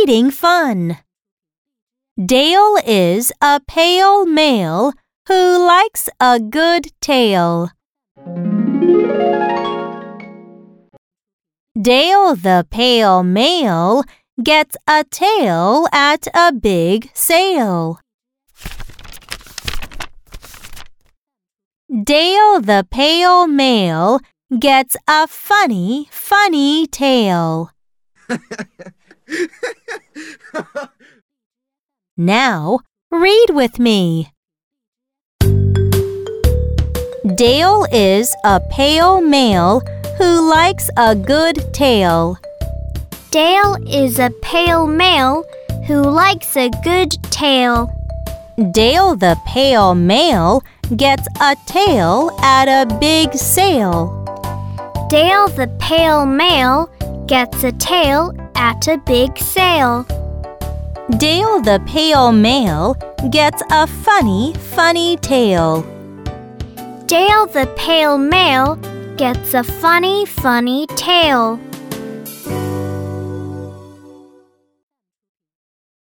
reading fun. Dale is a pale male who likes a good tale. Dale the pale male gets a tail at a big sale. Dale the pale male gets a funny, funny tale. Now, read with me. Dale is a pale male who likes a good tale. Dale is a pale male who likes a good tale. Dale the pale male gets a tail at a big sale. Dale the pale male gets a tail at a big sale. Dale the pale male gets a funny, funny tale. Dale the pale male gets a funny, funny tale.